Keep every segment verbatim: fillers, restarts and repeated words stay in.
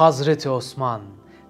Hazreti Osman,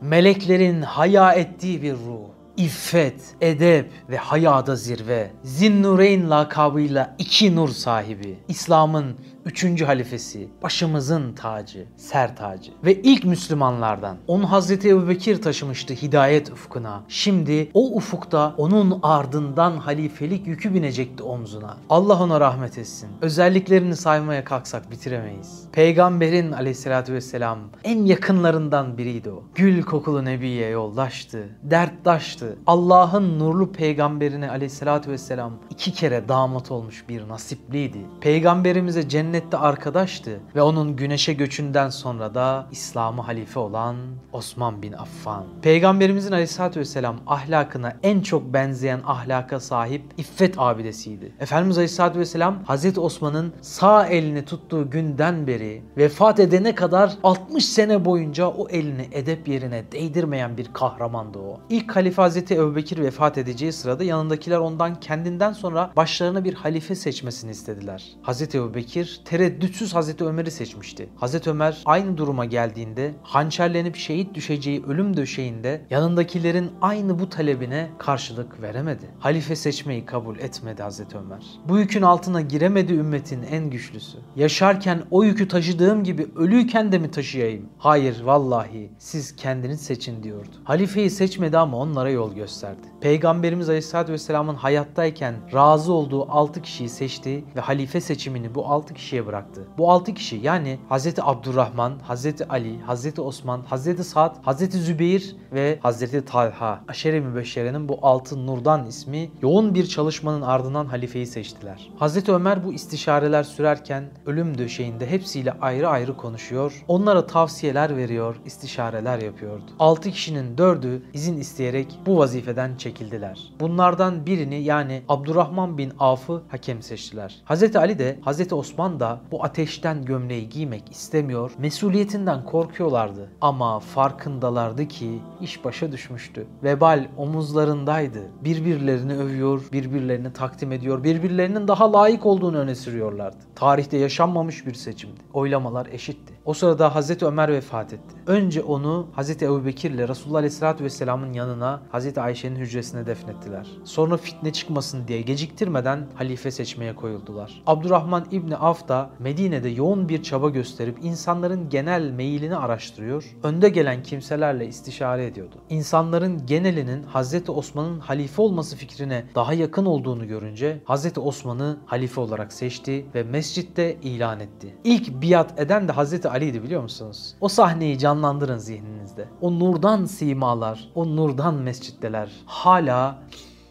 meleklerin haya ettiği bir ruh, iffet, edep ve hayada zirve, Zinnureyn lakabıyla iki nur sahibi, İslam'ın üçüncü halifesi, başımızın tacı, ser tacı ve ilk Müslümanlardan. Onu Hazreti Ebubekir taşımıştı hidayet ufkuna. Şimdi o ufukta onun ardından halifelik yükü binecekti omzuna. Allah ona rahmet etsin. Özelliklerini saymaya kalksak bitiremeyiz. Peygamberin aleyhissalatü vesselam en yakınlarından biriydi o. Gül kokulu nebiye yoldaştı, derttaştı. Allah'ın nurlu peygamberine aleyhissalatü vesselam iki kere damat olmuş bir nasipliydi. Peygamberimize cennet Cennette arkadaştı ve onun güneşe göçünden sonra da İslam'a halife olan Osman bin Affan. Peygamberimizin aleyhissalatü vesselam ahlakına en çok benzeyen ahlaka sahip iffet abidesiydi. Efendimiz aleyhissalatü vesselam Hazreti Osman'ın sağ elini tuttuğu günden beri vefat edene kadar altmış sene boyunca o elini edep yerine değdirmeyen bir kahramandı o. İlk halife Hazreti Ebubekir vefat edeceği sırada yanındakiler ondan kendinden sonra başlarına bir halife seçmesini istediler. Hazreti Ebubekir tereddütsüz Hazreti Ömer'i seçmişti. Hazreti Ömer aynı duruma geldiğinde hançerlenip şehit düşeceği ölüm döşeğinde yanındakilerin aynı bu talebine karşılık veremedi. Halife seçmeyi kabul etmedi Hazreti Ömer. Bu yükün altına giremedi ümmetin en güçlüsü. Yaşarken o yükü taşıdığım gibi ölüyken de mi taşıyayım? Hayır vallahi siz kendiniz seçin diyordu. Halifeyi seçmedi ama onlara yol gösterdi. Peygamberimiz Aleyhisselatü Vesselam'ın hayattayken razı olduğu altı kişiyi seçti ve halife seçimini bu altı kişiye bıraktı. Bu altı kişi yani Hz. Abdurrahman, Hz. Ali, Hz. Osman, Hz. Sa'd, Hz. Zübeyir ve Hz. Talha. Aşere-i Mübeşşere'nin bu altın nurdan ismi yoğun bir çalışmanın ardından halifeyi seçtiler. Hz. Ömer bu istişareler sürerken ölüm döşeğinde hepsiyle ayrı ayrı konuşuyor, onlara tavsiyeler veriyor, istişareler yapıyordu. altı kişinin dördü izin isteyerek bu vazifeden çekildiler. Bunlardan birini yani Abdurrahman bin Avf'ı hakem seçtiler. Hz. Ali de Hz. Osman Osman da bu ateşten gömleği giymek istemiyor, mesuliyetinden korkuyorlardı. Ama farkındalardı ki iş başa düşmüştü. Vebal omuzlarındaydı. Birbirlerini övüyor, birbirlerini takdim ediyor, birbirlerinin daha layık olduğunu öne sürüyorlardı. Tarihte yaşanmamış bir seçimdi. Oylamalar eşitti. O sırada Hazreti Ömer vefat etti. Önce onu Hazreti Ebubekir ile Resulullah Aleyhisselatü Vesselam'ın yanına Hazreti Ayşe'nin hücresine defnettiler. Sonra fitne çıkmasın diye geciktirmeden halife seçmeye koyuldular. Abdurrahman İbni Avf da Medine'de yoğun bir çaba gösterip insanların genel meyilini araştırıyor, önde gelen kimselerle istişare ediyordu. İnsanların genelinin Hazreti Osman'ın halife olması fikrine daha yakın olduğunu görünce Hazreti Osman'ı halife olarak seçti ve mescitte ilan etti. İlk biat eden de Hazreti Ali'ydi, biliyor musunuz? O sahneyi canlandırın zihninizde. O nurdan simalar, o nurdan mescitteler hala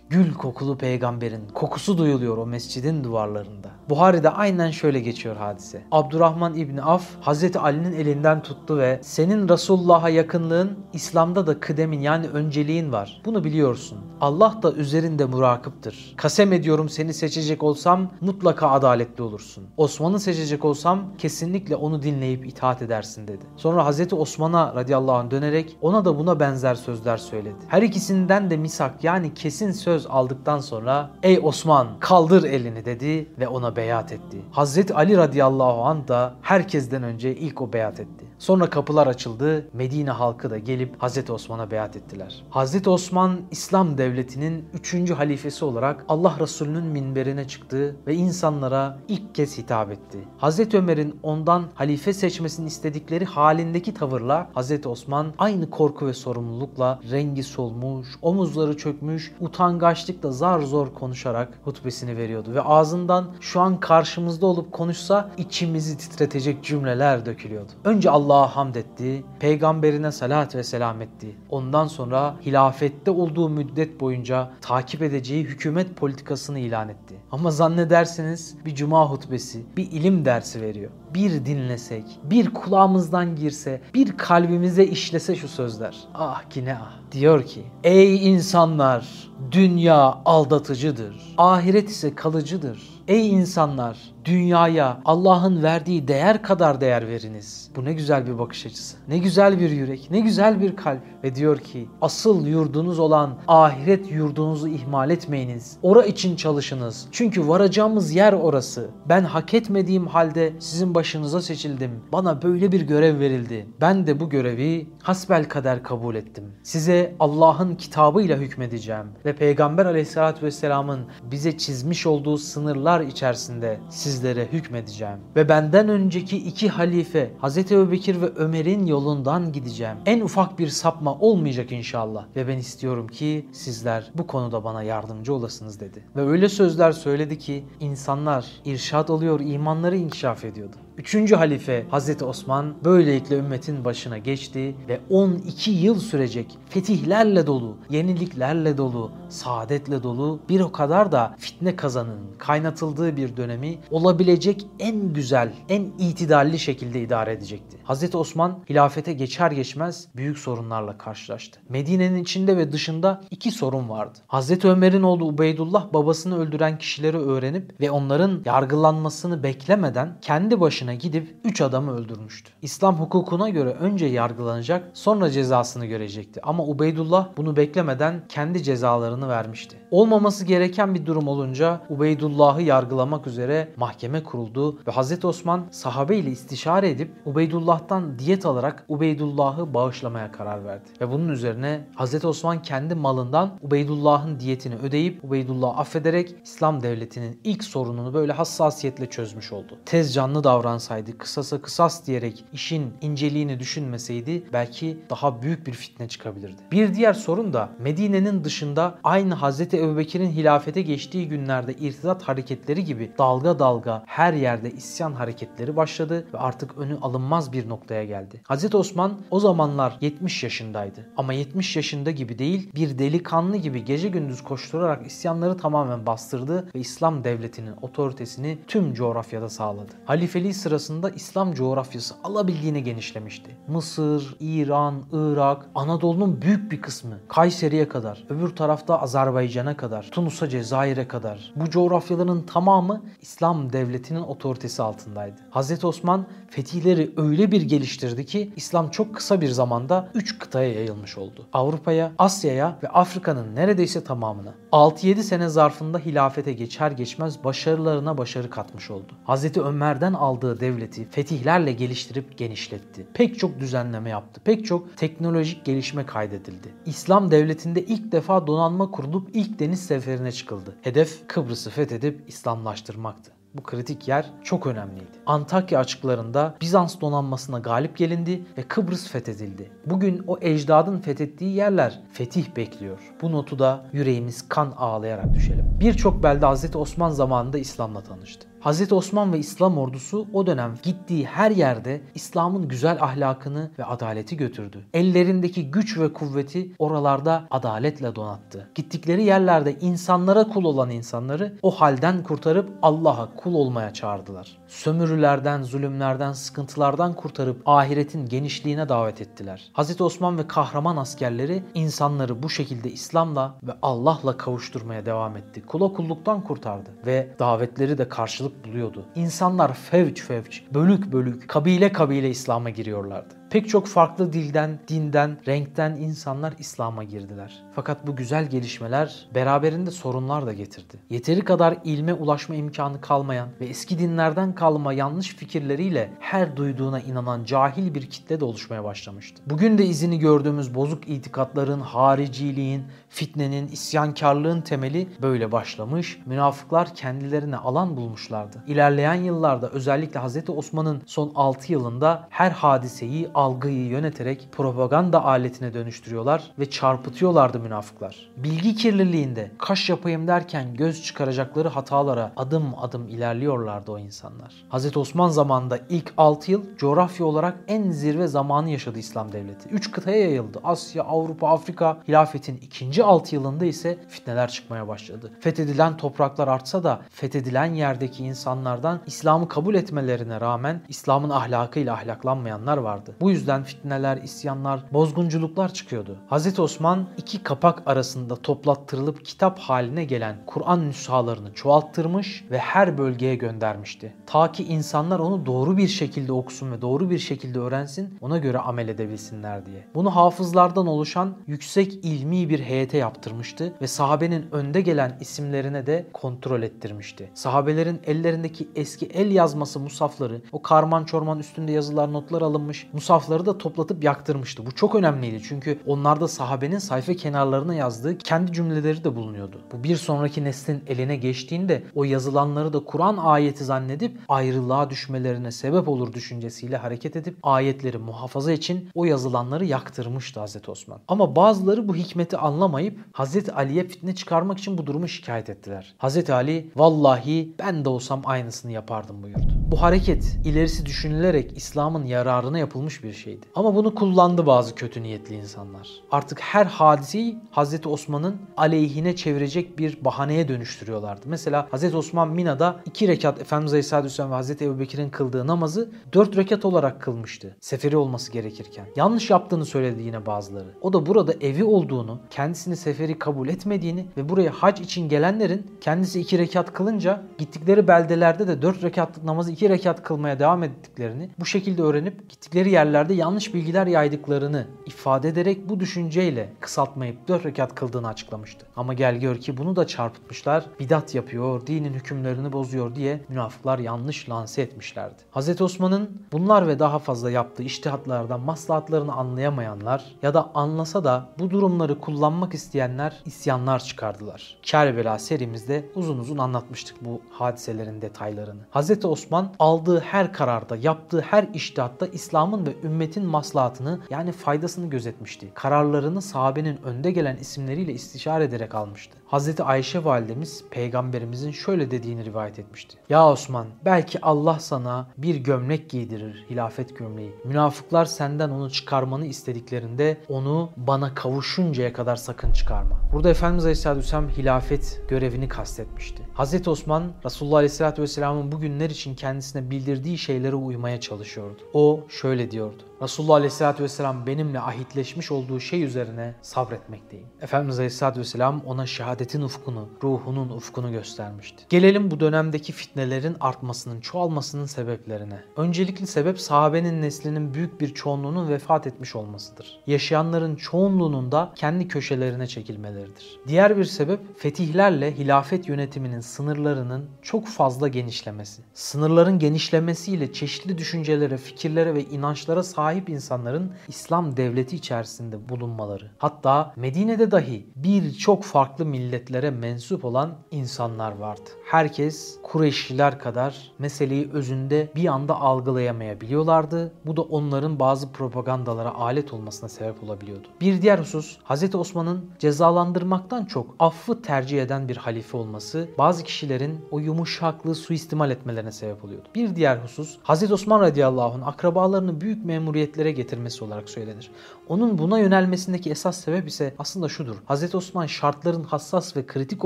gül kokulu peygamberin kokusu duyuluyor o mescidin duvarlarında. Buhari'de aynen şöyle geçiyor hadise. Abdurrahman İbni Avf Hazreti Ali'nin elinden tuttu ve senin Resulullah'a yakınlığın İslam'da da kıdemin yani önceliğin var. Bunu biliyorsun. Allah da üzerinde murakıptır. Kasem ediyorum seni seçecek olsam mutlaka adaletli olursun. Osman'ı seçecek olsam kesinlikle onu dinleyip itaat edersin dedi. Sonra Hazreti Osman'a radıyallahu anh dönerek ona da buna benzer sözler söyledi. Her ikisinden de misak yani kesin söz aldıktan sonra ey Osman kaldır elini dedi ve ona beyat etti. Hazreti Ali radıyallahu anh da herkesten önce ilk o beyat etti. Sonra kapılar açıldı. Medine halkı da gelip Hazreti Osman'a beyat ettiler. Hazreti Osman İslam devletinin üçüncü halifesi olarak Allah Resulü'nün minberine çıktı ve insanlara ilk kez hitap etti. Hazreti Ömer'in ondan halife seçmesini istedikleri halindeki tavırla Hazreti Osman aynı korku ve sorumlulukla rengi solmuş, omuzları çökmüş, utangaç açlıkla zar zor konuşarak hutbesini veriyordu ve ağzından şu an karşımızda olup konuşsa içimizi titretecek cümleler dökülüyordu. Önce Allah'a hamd etti, peygamberine salat ve selam etti. Ondan sonra hilafette olduğu müddet boyunca takip edeceği hükümet politikasını ilan etti. Ama zannedersiniz bir cuma hutbesi, bir ilim dersi veriyor. Bir dinlesek, bir kulağımızdan girse, bir kalbimize işlese şu sözler. Ah ki ne ah. Diyor ki, ey insanlar, dünya aldatıcıdır, ahiret ise kalıcıdır. Ey insanlar, dünyaya Allah'ın verdiği değer kadar değer veriniz. Bu ne güzel bir bakış açısı, ne güzel bir yürek, ne güzel bir kalp. Ve diyor ki, asıl yurdunuz olan ahiret yurdunuzu ihmal etmeyiniz. Ora için çalışınız. Çünkü varacağımız yer orası. Ben hak etmediğim halde sizin başınıza seçildim. Bana böyle bir görev verildi. Ben de bu görevi hasbelkader kabul ettim. Size Allah'ın kitabıyla hükmedeceğim ve Peygamber Aleyhisselatü Vesselam'ın bize çizmiş olduğu sınırlar içerisinde sizlere hükmedeceğim. Ve benden önceki iki halife Hazreti Ebubekir ve Ömer'in yolundan gideceğim. En ufak bir sapma olmayacak inşallah. Ve ben istiyorum ki sizler bu konuda bana yardımcı olasınız dedi. Ve öyle sözler söyledi ki insanlar irşad oluyor, imanları inkişaf ediyordu. Üçüncü halife Hazreti Osman böylelikle ümmetin başına geçti ve on iki yıl sürecek fetihlerle dolu, yeniliklerle dolu, saadetle dolu, bir o kadar da fitne kazanın kaynatıldığı bir dönemi olabilecek en güzel, en itidalli şekilde idare edecekti. Hazreti Osman hilafete geçer geçmez büyük sorunlarla karşılaştı. Medine'nin içinde ve dışında iki sorun vardı. Hazreti Ömer'in oğlu Ubeydullah babasını öldüren kişileri öğrenip ve onların yargılanmasını beklemeden kendi başına gidip üç adamı öldürmüştü. İslam hukukuna göre önce yargılanacak, sonra cezasını görecekti. Ama Ubeydullah bunu beklemeden kendi cezalarını vermişti. Olmaması gereken bir durum olunca Ubeydullah'ı yargılamak üzere mahkeme kuruldu ve Hazreti Osman sahabe ile istişare edip Ubeydullah'tan diyet alarak Ubeydullah'ı bağışlamaya karar verdi. Ve bunun üzerine Hazreti Osman kendi malından Ubeydullah'ın diyetini ödeyip Ubeydullah'ı affederek İslam devletinin ilk sorununu böyle hassasiyetle çözmüş oldu. Tez canlı davranıştı. Davransaydı, kısasa kısas diyerek işin inceliğini düşünmeseydi belki daha büyük bir fitne çıkabilirdi. Bir diğer sorun da Medine'nin dışında aynı Hazreti Ebubekir'in hilafete geçtiği günlerde irtidat hareketleri gibi dalga dalga her yerde isyan hareketleri başladı ve artık önü alınmaz bir noktaya geldi. Hazreti Osman o zamanlar yetmiş yaşındaydı ama yetmiş yaşında gibi değil, bir delikanlı gibi gece gündüz koşturarak isyanları tamamen bastırdı ve İslam devletinin otoritesini tüm coğrafyada sağladı. Halifeli sırasında İslam coğrafyası alabildiğini genişlemişti. Mısır, İran, Irak, Anadolu'nun büyük bir kısmı Kayseri'ye kadar, öbür tarafta Azerbaycan'a kadar, Tunus'a, Cezayir'e kadar bu coğrafyaların tamamı İslam devletinin otoritesi altındaydı. Hazreti Osman fetihleri öyle bir geliştirdi ki İslam çok kısa bir zamanda üç kıtaya yayılmış oldu. Avrupa'ya, Asya'ya ve Afrika'nın neredeyse tamamına. altı yedi sene zarfında hilafete geçer geçmez başarılarına başarı katmış oldu. Hazreti Ömer'den aldığı devleti fetihlerle geliştirip genişletti. Pek çok düzenleme yaptı. Pek çok teknolojik gelişme kaydedildi. İslam devletinde ilk defa donanma kurulup ilk deniz seferine çıkıldı. Hedef Kıbrıs'ı fethedip İslamlaştırmaktı. Bu kritik yer çok önemliydi. Antakya açıklarında Bizans donanmasına galip gelindi ve Kıbrıs fethedildi. Bugün o ecdadın fethettiği yerler fetih bekliyor. Bu notu da yüreğimiz kan ağlayarak düşelim. Birçok belde Hazreti Osman zamanında İslam'la tanıştı. Hazreti Osman ve İslam ordusu o dönem gittiği her yerde İslam'ın güzel ahlakını ve adaleti götürdü. Ellerindeki güç ve kuvveti oralarda adaletle donattı. Gittikleri yerlerde insanlara kul olan insanları o halden kurtarıp Allah'a kul olmaya çağırdılar. Sömürülerden, zulümlerden, sıkıntılardan kurtarıp ahiretin genişliğine davet ettiler. Hazreti Osman ve kahraman askerleri insanları bu şekilde İslam'la ve Allah'la kavuşturmaya devam etti. Kula kulluktan kurtardı ve davetleri de karşılık buluyordu. İnsanlar fevç fevç, bölük bölük, kabile kabile İslam'a giriyorlardı. Pek çok farklı dilden, dinden, renkten insanlar İslam'a girdiler. Fakat bu güzel gelişmeler beraberinde sorunlar da getirdi. Yeteri kadar ilme ulaşma imkanı kalmayan ve eski dinlerden kalma yanlış fikirleriyle her duyduğuna inanan cahil bir kitle de oluşmaya başlamıştı. Bugün de izini gördüğümüz bozuk itikatların, hariciliğin, fitnenin, isyankarlığın temeli böyle başlamış, münafıklar kendilerine alan bulmuşlardı. İlerleyen yıllarda özellikle Hazreti Osman'ın son altı yılında her hadiseyi, algıyı yöneterek propaganda aletine dönüştürüyorlar ve çarpıtıyorlardı münafıklar. Bilgi kirliliğinde kaş yapayım derken göz çıkaracakları hatalara adım adım ilerliyorlardı o insanlar. Hazreti Osman zamanında ilk altı yıl coğrafya olarak en zirve zamanı yaşadı İslam devleti. üç kıtaya yayıldı. Asya, Avrupa, Afrika. Hilafetin ikinci altı yılında ise fitneler çıkmaya başladı. Fethedilen topraklar artsa da fethedilen yerdeki insanlardan İslam'ı kabul etmelerine rağmen İslam'ın ahlakıyla ahlaklanmayanlar vardı. Bu Bu yüzden fitneler, isyanlar, bozgunculuklar çıkıyordu. Hazreti Osman iki kapak arasında toplattırılıp kitap haline gelen Kur'an nüshalarını çoğalttırmış ve her bölgeye göndermişti. Ta ki insanlar onu doğru bir şekilde okusun ve doğru bir şekilde öğrensin, ona göre amel edebilsinler diye. Bunu hafızlardan oluşan yüksek ilmi bir heyete yaptırmıştı ve sahabenin önde gelen isimlerine de kontrol ettirmişti. Sahabelerin ellerindeki eski el yazması musafları, o karman çorman üstünde yazılar, notlar alınmış musafları da toplatıp yaktırmıştı. Bu çok önemliydi çünkü onlarda sahabenin sayfa kenarlarına yazdığı kendi cümleleri de bulunuyordu. Bu bir sonraki neslin eline geçtiğinde o yazılanları da Kur'an ayeti zannedip ayrılığa düşmelerine sebep olur düşüncesiyle hareket edip ayetleri muhafaza için o yazılanları yaktırmıştı Hazreti Osman. Ama bazıları bu hikmeti anlamayıp Hazreti Ali'ye fitne çıkarmak için bu durumu şikayet ettiler. Hazreti Ali, "Vallahi ben de olsam aynısını yapardım" buyurdu. Bu hareket ilerisi düşünülerek İslam'ın yararına yapılmış bir şeydi. Ama bunu kullandı bazı kötü niyetli insanlar. Artık her hadiseyi Hazreti Osman'ın aleyhine çevirecek bir bahaneye dönüştürüyorlardı. Mesela Hazreti Osman Mina'da iki rekat Efendimiz Aleyhisselatü Vesselam ve Hazreti Ebubekir'in kıldığı namazı dört rekat olarak kılmıştı. Seferi olması gerekirken. Yanlış yaptığını söyledi yine bazıları. O da burada evi olduğunu, kendisini seferi kabul etmediğini ve buraya hac için gelenlerin kendisi iki rekat kılınca gittikleri beldelerde de dört rekatlık namazı iki rekat kılmaya devam ettiklerini, bu şekilde öğrenip gittikleri yerlerde yanlış bilgiler yaydıklarını ifade ederek bu düşünceyle kısaltmayıp dört rekat kıldığını açıklamıştı. Ama gel gör ki bunu da çarpıtmışlar, bidat yapıyor, dinin hükümlerini bozuyor diye münafıklar yanlış lanse etmişlerdi. Hazreti Osman'ın bunlar ve daha fazla yaptığı içtihatlardan maslahatlarını anlayamayanlar ya da anlasa da bu durumları kullanmak isteyenler isyanlar çıkardılar. Kerbela serimizde uzun uzun anlatmıştık bu hadiselerin detaylarını. Hazreti Osman aldığı her kararda, yaptığı her içtihatta İslam'ın ve ümmetin maslahatını yani faydasını gözetmişti. Kararlarını sahabenin önde gelen isimleriyle istişare ederek almıştı. Hazreti Ayşe validemiz peygamberimizin şöyle dediğini rivayet etmişti. "Ya Osman, belki Allah sana bir gömlek giydirir, hilafet gömleği. Münafıklar senden onu çıkarmanı istediklerinde onu bana kavuşuncaya kadar sakın çıkarma." Burada Efendimiz Aleyhisselatü Vesselam hilafet görevini kastetmişti. Hazreti Osman, Resulullah Aleyhisselatü Vesselam'ın bugünler için kendisine bildirdiği şeylere uymaya çalışıyordu. O şöyle diyordu. "Resulullah Aleyhisselatü Vesselam benimle ahitleşmiş olduğu şey üzerine sabretmekteyim." Efendimiz Aleyhisselatü Vesselam ona şehadetin ufkunu, ruhunun ufkunu göstermişti. Gelelim bu dönemdeki fitnelerin artmasının, çoğalmasının sebeplerine. Öncelikli sebep sahabenin neslinin büyük bir çoğunluğunun vefat etmiş olmasıdır. Yaşayanların çoğunluğunun da kendi köşelerine çekilmeleridir. Diğer bir sebep fetihlerle hilafet yönetiminin sınırlarının çok fazla genişlemesi. Sınırların genişlemesiyle çeşitli düşüncelere, fikirlere ve inançlara sahip sahip insanların İslam devleti içerisinde bulunmaları. Hatta Medine'de dahi birçok farklı milletlere mensup olan insanlar vardı. Herkes Kureyşliler kadar meseleyi özünde bir anda algılayamayabiliyorlardı. Bu da onların bazı propagandalara alet olmasına sebep olabiliyordu. Bir diğer husus, Hazreti Osman'ın cezalandırmaktan çok affı tercih eden bir halife olması bazı kişilerin o yumuşaklığı suistimal etmelerine sebep oluyordu. Bir diğer husus, Hazreti Osman radıyallahu anh akrabalarını büyük memur Cumhuriyetlere getirmesi olarak söylenir. Onun buna yönelmesindeki esas sebep ise aslında şudur. Hazreti Osman şartların hassas ve kritik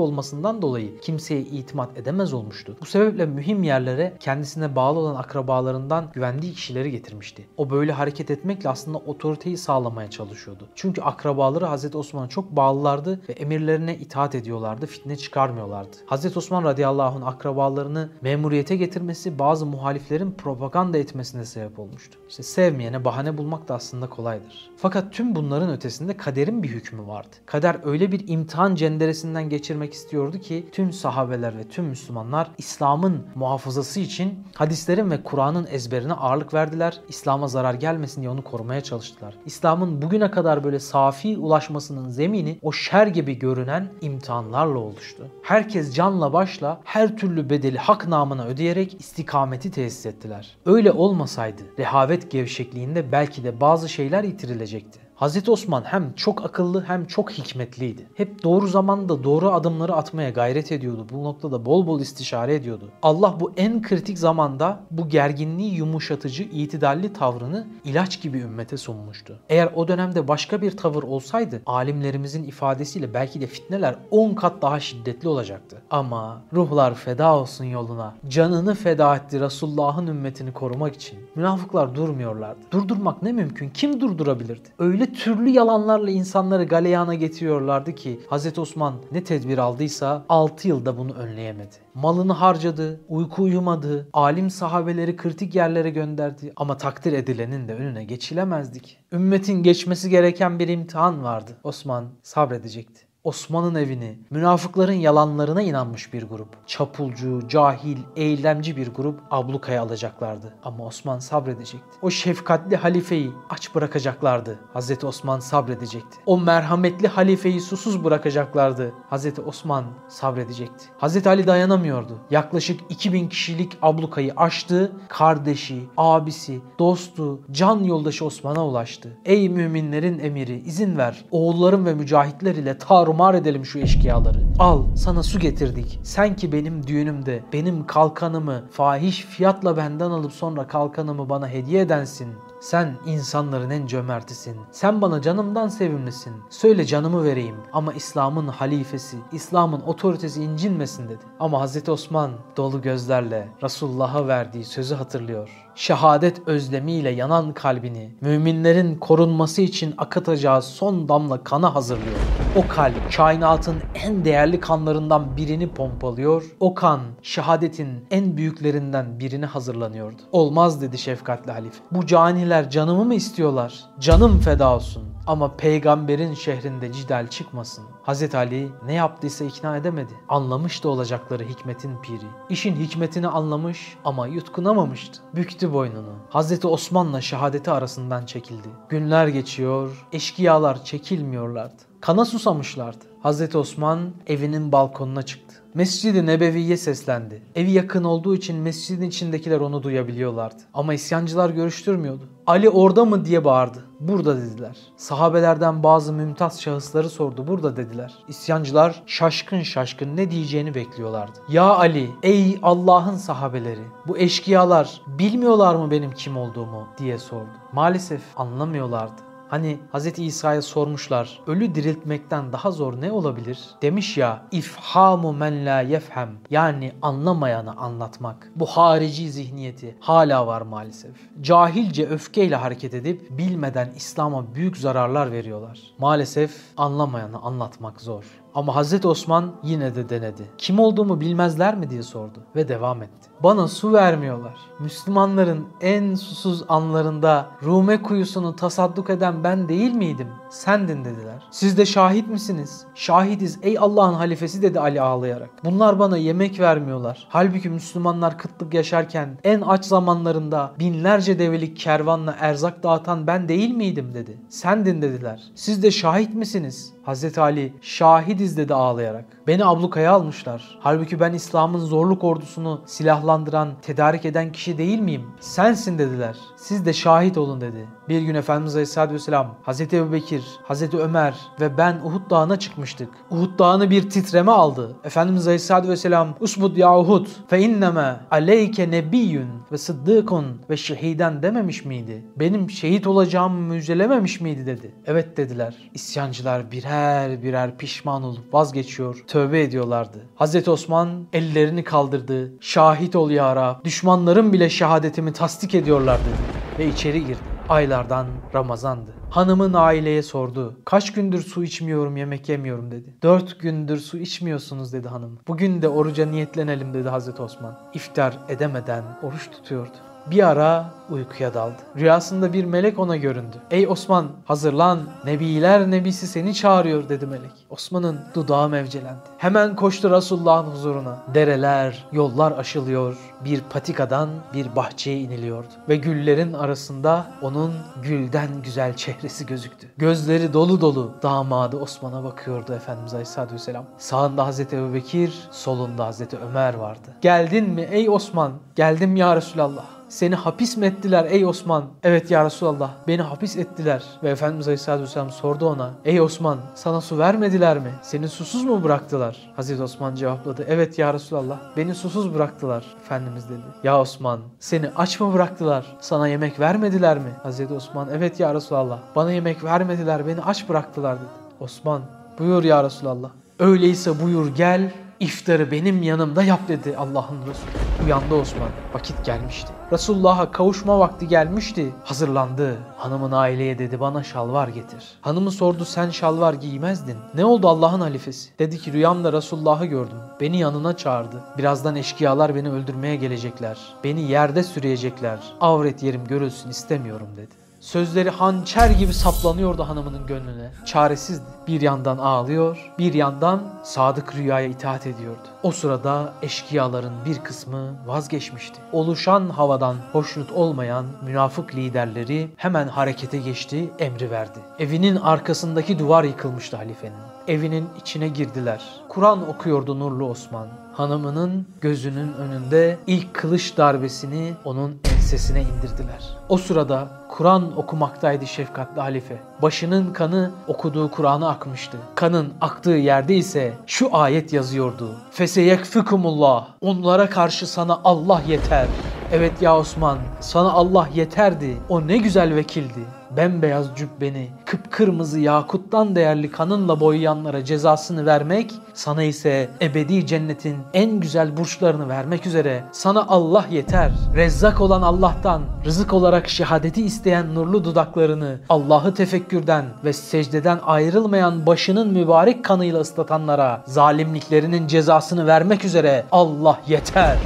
olmasından dolayı kimseye itimat edemez olmuştu. Bu sebeple mühim yerlere kendisine bağlı olan akrabalarından güvendiği kişileri getirmişti. O böyle hareket etmekle aslında otoriteyi sağlamaya çalışıyordu. Çünkü akrabaları Hazreti Osman'a çok bağlılardı ve emirlerine itaat ediyorlardı, fitne çıkarmıyorlardı. Hazreti Osman radıyallahu anh akrabalarını memuriyete getirmesi bazı muhaliflerin propaganda etmesine sebep olmuştu. İşte sevmeyen yani bahane bulmak da aslında kolaydır. Fakat tüm bunların ötesinde kaderin bir hükmü vardı. Kader öyle bir imtihan cenderesinden geçirmek istiyordu ki tüm sahabeler ve tüm Müslümanlar İslam'ın muhafazası için hadislerin ve Kur'an'ın ezberine ağırlık verdiler. İslam'a zarar gelmesin diye onu korumaya çalıştılar. İslam'ın bugüne kadar böyle safi ulaşmasının zemini o şer gibi görünen imtihanlarla oluştu. Herkes canla başla her türlü bedeli hak namına ödeyerek istikameti tesis ettiler. Öyle olmasaydı rehavet gevşekliği belki de bazı şeyler yitirilecekti. Hazreti Osman hem çok akıllı hem çok hikmetliydi. Hep doğru zamanda doğru adımları atmaya gayret ediyordu. Bu noktada bol bol istişare ediyordu. Allah bu en kritik zamanda bu gerginliği yumuşatıcı, itidalli tavrını ilaç gibi ümmete sunmuştu. Eğer o dönemde başka bir tavır olsaydı alimlerimizin ifadesiyle belki de fitneler on kat daha şiddetli olacaktı. Ama ruhlar feda olsun yoluna, canını feda etti Resulullah'ın ümmetini korumak için. Münafıklar durmuyorlardı. Durdurmak ne mümkün? Kim durdurabilirdi? Öyle türlü yalanlarla insanları galeyana getiriyorlardı ki Hazreti Osman ne tedbir aldıysa altı yılda bunu önleyemedi. Malını harcadı, uyku uyumadı, alim sahabeleri kritik yerlere gönderdi ama takdir edilenin de önüne geçilemezdi ki. Ümmetin geçmesi gereken bir imtihan vardı. Osman sabredecekti. Osman'ın evini, münafıkların yalanlarına inanmış bir grup, çapulcu, cahil, eylemci bir grup ablukaya alacaklardı. Ama Osman sabredecekti. O şefkatli halifeyi aç bırakacaklardı. Hazreti Osman sabredecekti. O merhametli halifeyi susuz bırakacaklardı. Hazreti Osman sabredecekti. Hazreti Ali dayanamıyordu. Yaklaşık iki bin kişilik ablukayı aştı. Kardeşi, abisi, dostu, can yoldaşı Osman'a ulaştı. Ey müminlerin emiri, izin ver. Oğullarım ve mücahitler ile taarruz umar edelim şu eşkıyaları. Al, sana su getirdik. Sen ki benim düğünümde benim kalkanımı fahiş fiyatla benden alıp sonra kalkanımı bana hediye edensin. Sen insanların en cömertisin. Sen bana canımdan sevimlisin. Söyle canımı vereyim ama İslam'ın halifesi, İslam'ın otoritesi incinmesin dedi. Ama Hazreti Osman dolu gözlerle Resulullah'a verdiği sözü hatırlıyor. Şehadet özlemiyle yanan kalbini müminlerin korunması için akıtacağı son damla kana hazırlıyor. O kalp kainatın en değerli kanlarından birini pompalıyor. O kan şehadetin en büyüklerinden birine hazırlanıyordu. Olmaz dedi şefkatli halife. Bu caniler canımı mı istiyorlar? Canım feda olsun. Ama peygamberin şehrinde cidal çıkmasın. Hazreti Ali ne yaptıysa ikna edemedi. Anlamış da olacakları hikmetin piri. İşin hikmetini anlamış ama yutkunamamıştı. Büktü boynunu. Hazreti Osman'la şehadeti arasından çekildi. Günler geçiyor, eşkıyalar çekilmiyorlardı. Kana susamışlardı. Hazreti Osman evinin balkonuna çıktı. Mescid-i Nebevi'ye seslendi. Evi yakın olduğu için mescidin içindekiler onu duyabiliyorlardı. Ama isyancılar görüştürmüyordu. Ali orada mı diye bağırdı. Burada dediler. Sahabelerden bazı mümtaz şahısları sordu. Burada dediler. İsyancılar şaşkın şaşkın ne diyeceğini bekliyorlardı. Ya Ali, ey Allah'ın sahabeleri, bu eşkıyalar bilmiyorlar mı benim kim olduğumu diye sordu. Maalesef anlamıyorlardı. Hani Hz. İsa'ya sormuşlar, ölü diriltmekten daha zor ne olabilir? Demiş ya, ifhamu men la yefhem, yani anlamayanı anlatmak. Bu harici zihniyeti hala var maalesef. Cahilce öfkeyle hareket edip bilmeden İslam'a büyük zararlar veriyorlar. Maalesef anlamayanı anlatmak zor. Ama Hazreti Osman yine de denedi. Kim olduğumu bilmezler mi diye sordu ve devam etti. Bana su vermiyorlar. Müslümanların en susuz anlarında Rume kuyusunu tasadduk eden ben değil miydim? Sendin dediler. Siz de şahit misiniz? Şahidiz ey Allah'ın halifesi dedi Ali ağlayarak. Bunlar bana yemek vermiyorlar. Halbuki Müslümanlar kıtlık yaşarken en aç zamanlarında binlerce develik kervanla erzak dağıtan ben değil miydim dedi. Sendin dediler. Siz de şahit misiniz? Hazreti Ali şahidiz dedi ağlayarak. Beni ablukaya almışlar. Halbuki ben İslam'ın zorluk ordusunu silahlandıran, tedarik eden kişi değil miyim? Sensin dediler. Siz de şahit olun dedi. Bir gün Efendimiz Aleyhisselatü Vesselam, Hazreti Ebubekir, Hazreti Ömer ve ben Uhud Dağı'na çıkmıştık. Uhud Dağı'nı bir titreme aldı. Efendimiz Aleyhisselatü Vesselam, "Usbud ya Uhud fe inneme aleyke nebiyyün ve sıddıkun ve şehiden" dememiş miydi? Benim şehit olacağımı müjdelememiş miydi dedi. Evet dediler. İsyancılar birer Her birer pişman olup vazgeçiyor, tövbe ediyorlardı. Hazreti Osman ellerini kaldırdı. Şahit ol ya Rab, düşmanlarım bile şehadetimi tasdik ediyorlar dedi ve içeri girdi. Aylardan Ramazan'dı. Hanımın aileye sordu. Kaç gündür su içmiyorum, yemek yemiyorum dedi. Dört gündür su içmiyorsunuz dedi hanım. Bugün de oruca niyetlenelim dedi Hazreti Osman. İftar edemeden oruç tutuyordu. Bir ara uykuya daldı. Rüyasında bir melek ona göründü. Ey Osman, hazırlan, nebiler nebisi seni çağırıyor dedi melek. Osman'ın dudağı mevcelendi. Hemen koştu Resulullah'ın huzuruna. Dereler, yollar aşılıyor. Bir patikadan bir bahçeye iniliyordu. Ve güllerin arasında onun gülden güzel çehresi gözüktü. Gözleri dolu dolu damadı Osman'a bakıyordu Efendimiz Aleyhisselatü Vesselam. Sağında Hazreti Ebubekir, solunda Hazreti Ömer vardı. Geldin mi ey Osman? Geldim ya Resulallah. seni hapis mi ettiler ey Osman? Evet ya Resulallah, beni hapis ettiler. Ve Efendimiz Aleyhisselatü Vesselam sordu ona, ey Osman, sana su vermediler mi? Seni susuz mu bıraktılar? Hazreti Osman cevapladı, evet ya Resulallah, beni susuz bıraktılar. Efendimiz dedi, ya Osman, seni aç mı bıraktılar? Sana yemek vermediler mi? Hazreti Osman, evet ya Resulallah, bana yemek vermediler, beni aç bıraktılar dedi. Osman, buyur ya Resulallah. Öyleyse buyur gel, iftarı benim yanımda yap dedi Allah'ın Resulü. Uyandı Osman, vakit gelmişti. Resulullah'a kavuşma vakti gelmişti. Hazırlandı. Hanımın aileye dedi, bana şalvar getir. Hanımı sordu, sen şalvar giymezdin. Ne oldu Allah'ın halifesi? Dedi ki, rüyamda Resulullah'ı gördüm. Beni yanına çağırdı. Birazdan eşkıyalar beni öldürmeye gelecekler. Beni yerde sürüyecekler. Avret yerim görülsün istemiyorum dedi. Sözleri hançer gibi saplanıyordu hanımının gönlüne. Çaresizdi. Bir yandan ağlıyor, bir yandan sadık rüyaya itaat ediyordu. O sırada eşkıyaların bir kısmı vazgeçmişti. Oluşan havadan hoşnut olmayan münafık liderleri hemen harekete geçti, emri verdi. Evinin arkasındaki duvar yıkılmıştı halifenin. Evinin içine girdiler. Kur'an okuyordu nurlu Osman. Hanımının gözünün önünde ilk kılıç darbesini onun ensesine indirdiler. O sırada Kur'an okumaktaydı şefkatli halife. Başının kanı okuduğu Kur'an'a akmıştı. Kanın aktığı yerde ise şu ayet yazıyordu. Feseyekfikumullah. Onlara karşı sana Allah yeter. Evet ya Osman, sana Allah yeterdi. O ne güzel vekildi. Bembeyaz cübbeni, kıpkırmızı yakuttan değerli kanınla boyayanlara cezasını vermek, sana ise ebedi cennetin en güzel burçlarını vermek üzere sana Allah yeter. Rezzak olan Allah'tan rızık olarak şehadeti isteyen nurlu dudaklarını, Allah'ı tefekkürden ve secdeden ayrılmayan başının mübarek kanıyla ıslatanlara zalimliklerinin cezasını vermek üzere Allah yeter.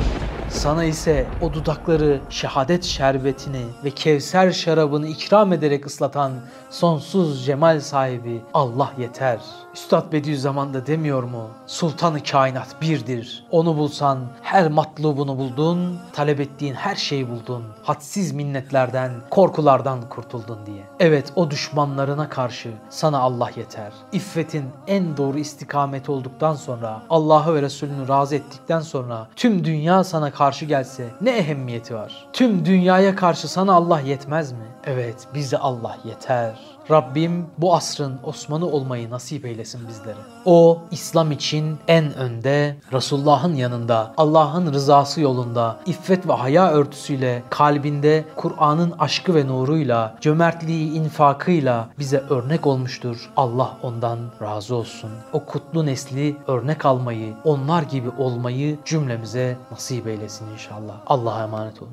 Sana ise o dudakları şehadet şerbetini ve Kevser şarabını ikram ederek ıslatan sonsuz cemal sahibi Allah yeter. Üstad Bediüzzaman da demiyor mu? Sultanı kainat birdir. Onu bulsan her matlubunu buldun, talep ettiğin her şeyi buldun. Hadsiz minnetlerden, korkulardan kurtuldun diye. Evet, o düşmanlarına karşı sana Allah yeter. İffetin en doğru istikameti olduktan sonra, Allah'ı ve Resulünü razı ettikten sonra tüm dünya sana karşı gelse ne ehemmiyeti var? Tüm dünyaya karşı sana Allah yetmez mi? Evet, bize Allah yeter. Rabbim bu asrın Osman'ı olmayı nasip eylesin bizlere. O, İslam için en önde, Resulullah'ın yanında, Allah'ın rızası yolunda, iffet ve haya örtüsüyle, kalbinde Kur'an'ın aşkı ve nuruyla, cömertliği infakıyla bize örnek olmuştur. Allah ondan razı olsun. O kutlu nesli örnek almayı, onlar gibi olmayı cümlemize nasip eylesin inşallah. Allah'a emanet olun.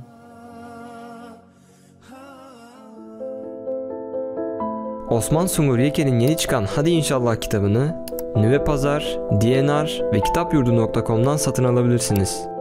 Osman Sungur Yeke'nin yeni çıkan Hadi İnşallah kitabını Nüve Pazar, D N R ve kitapyurdu nokta com'dan satın alabilirsiniz.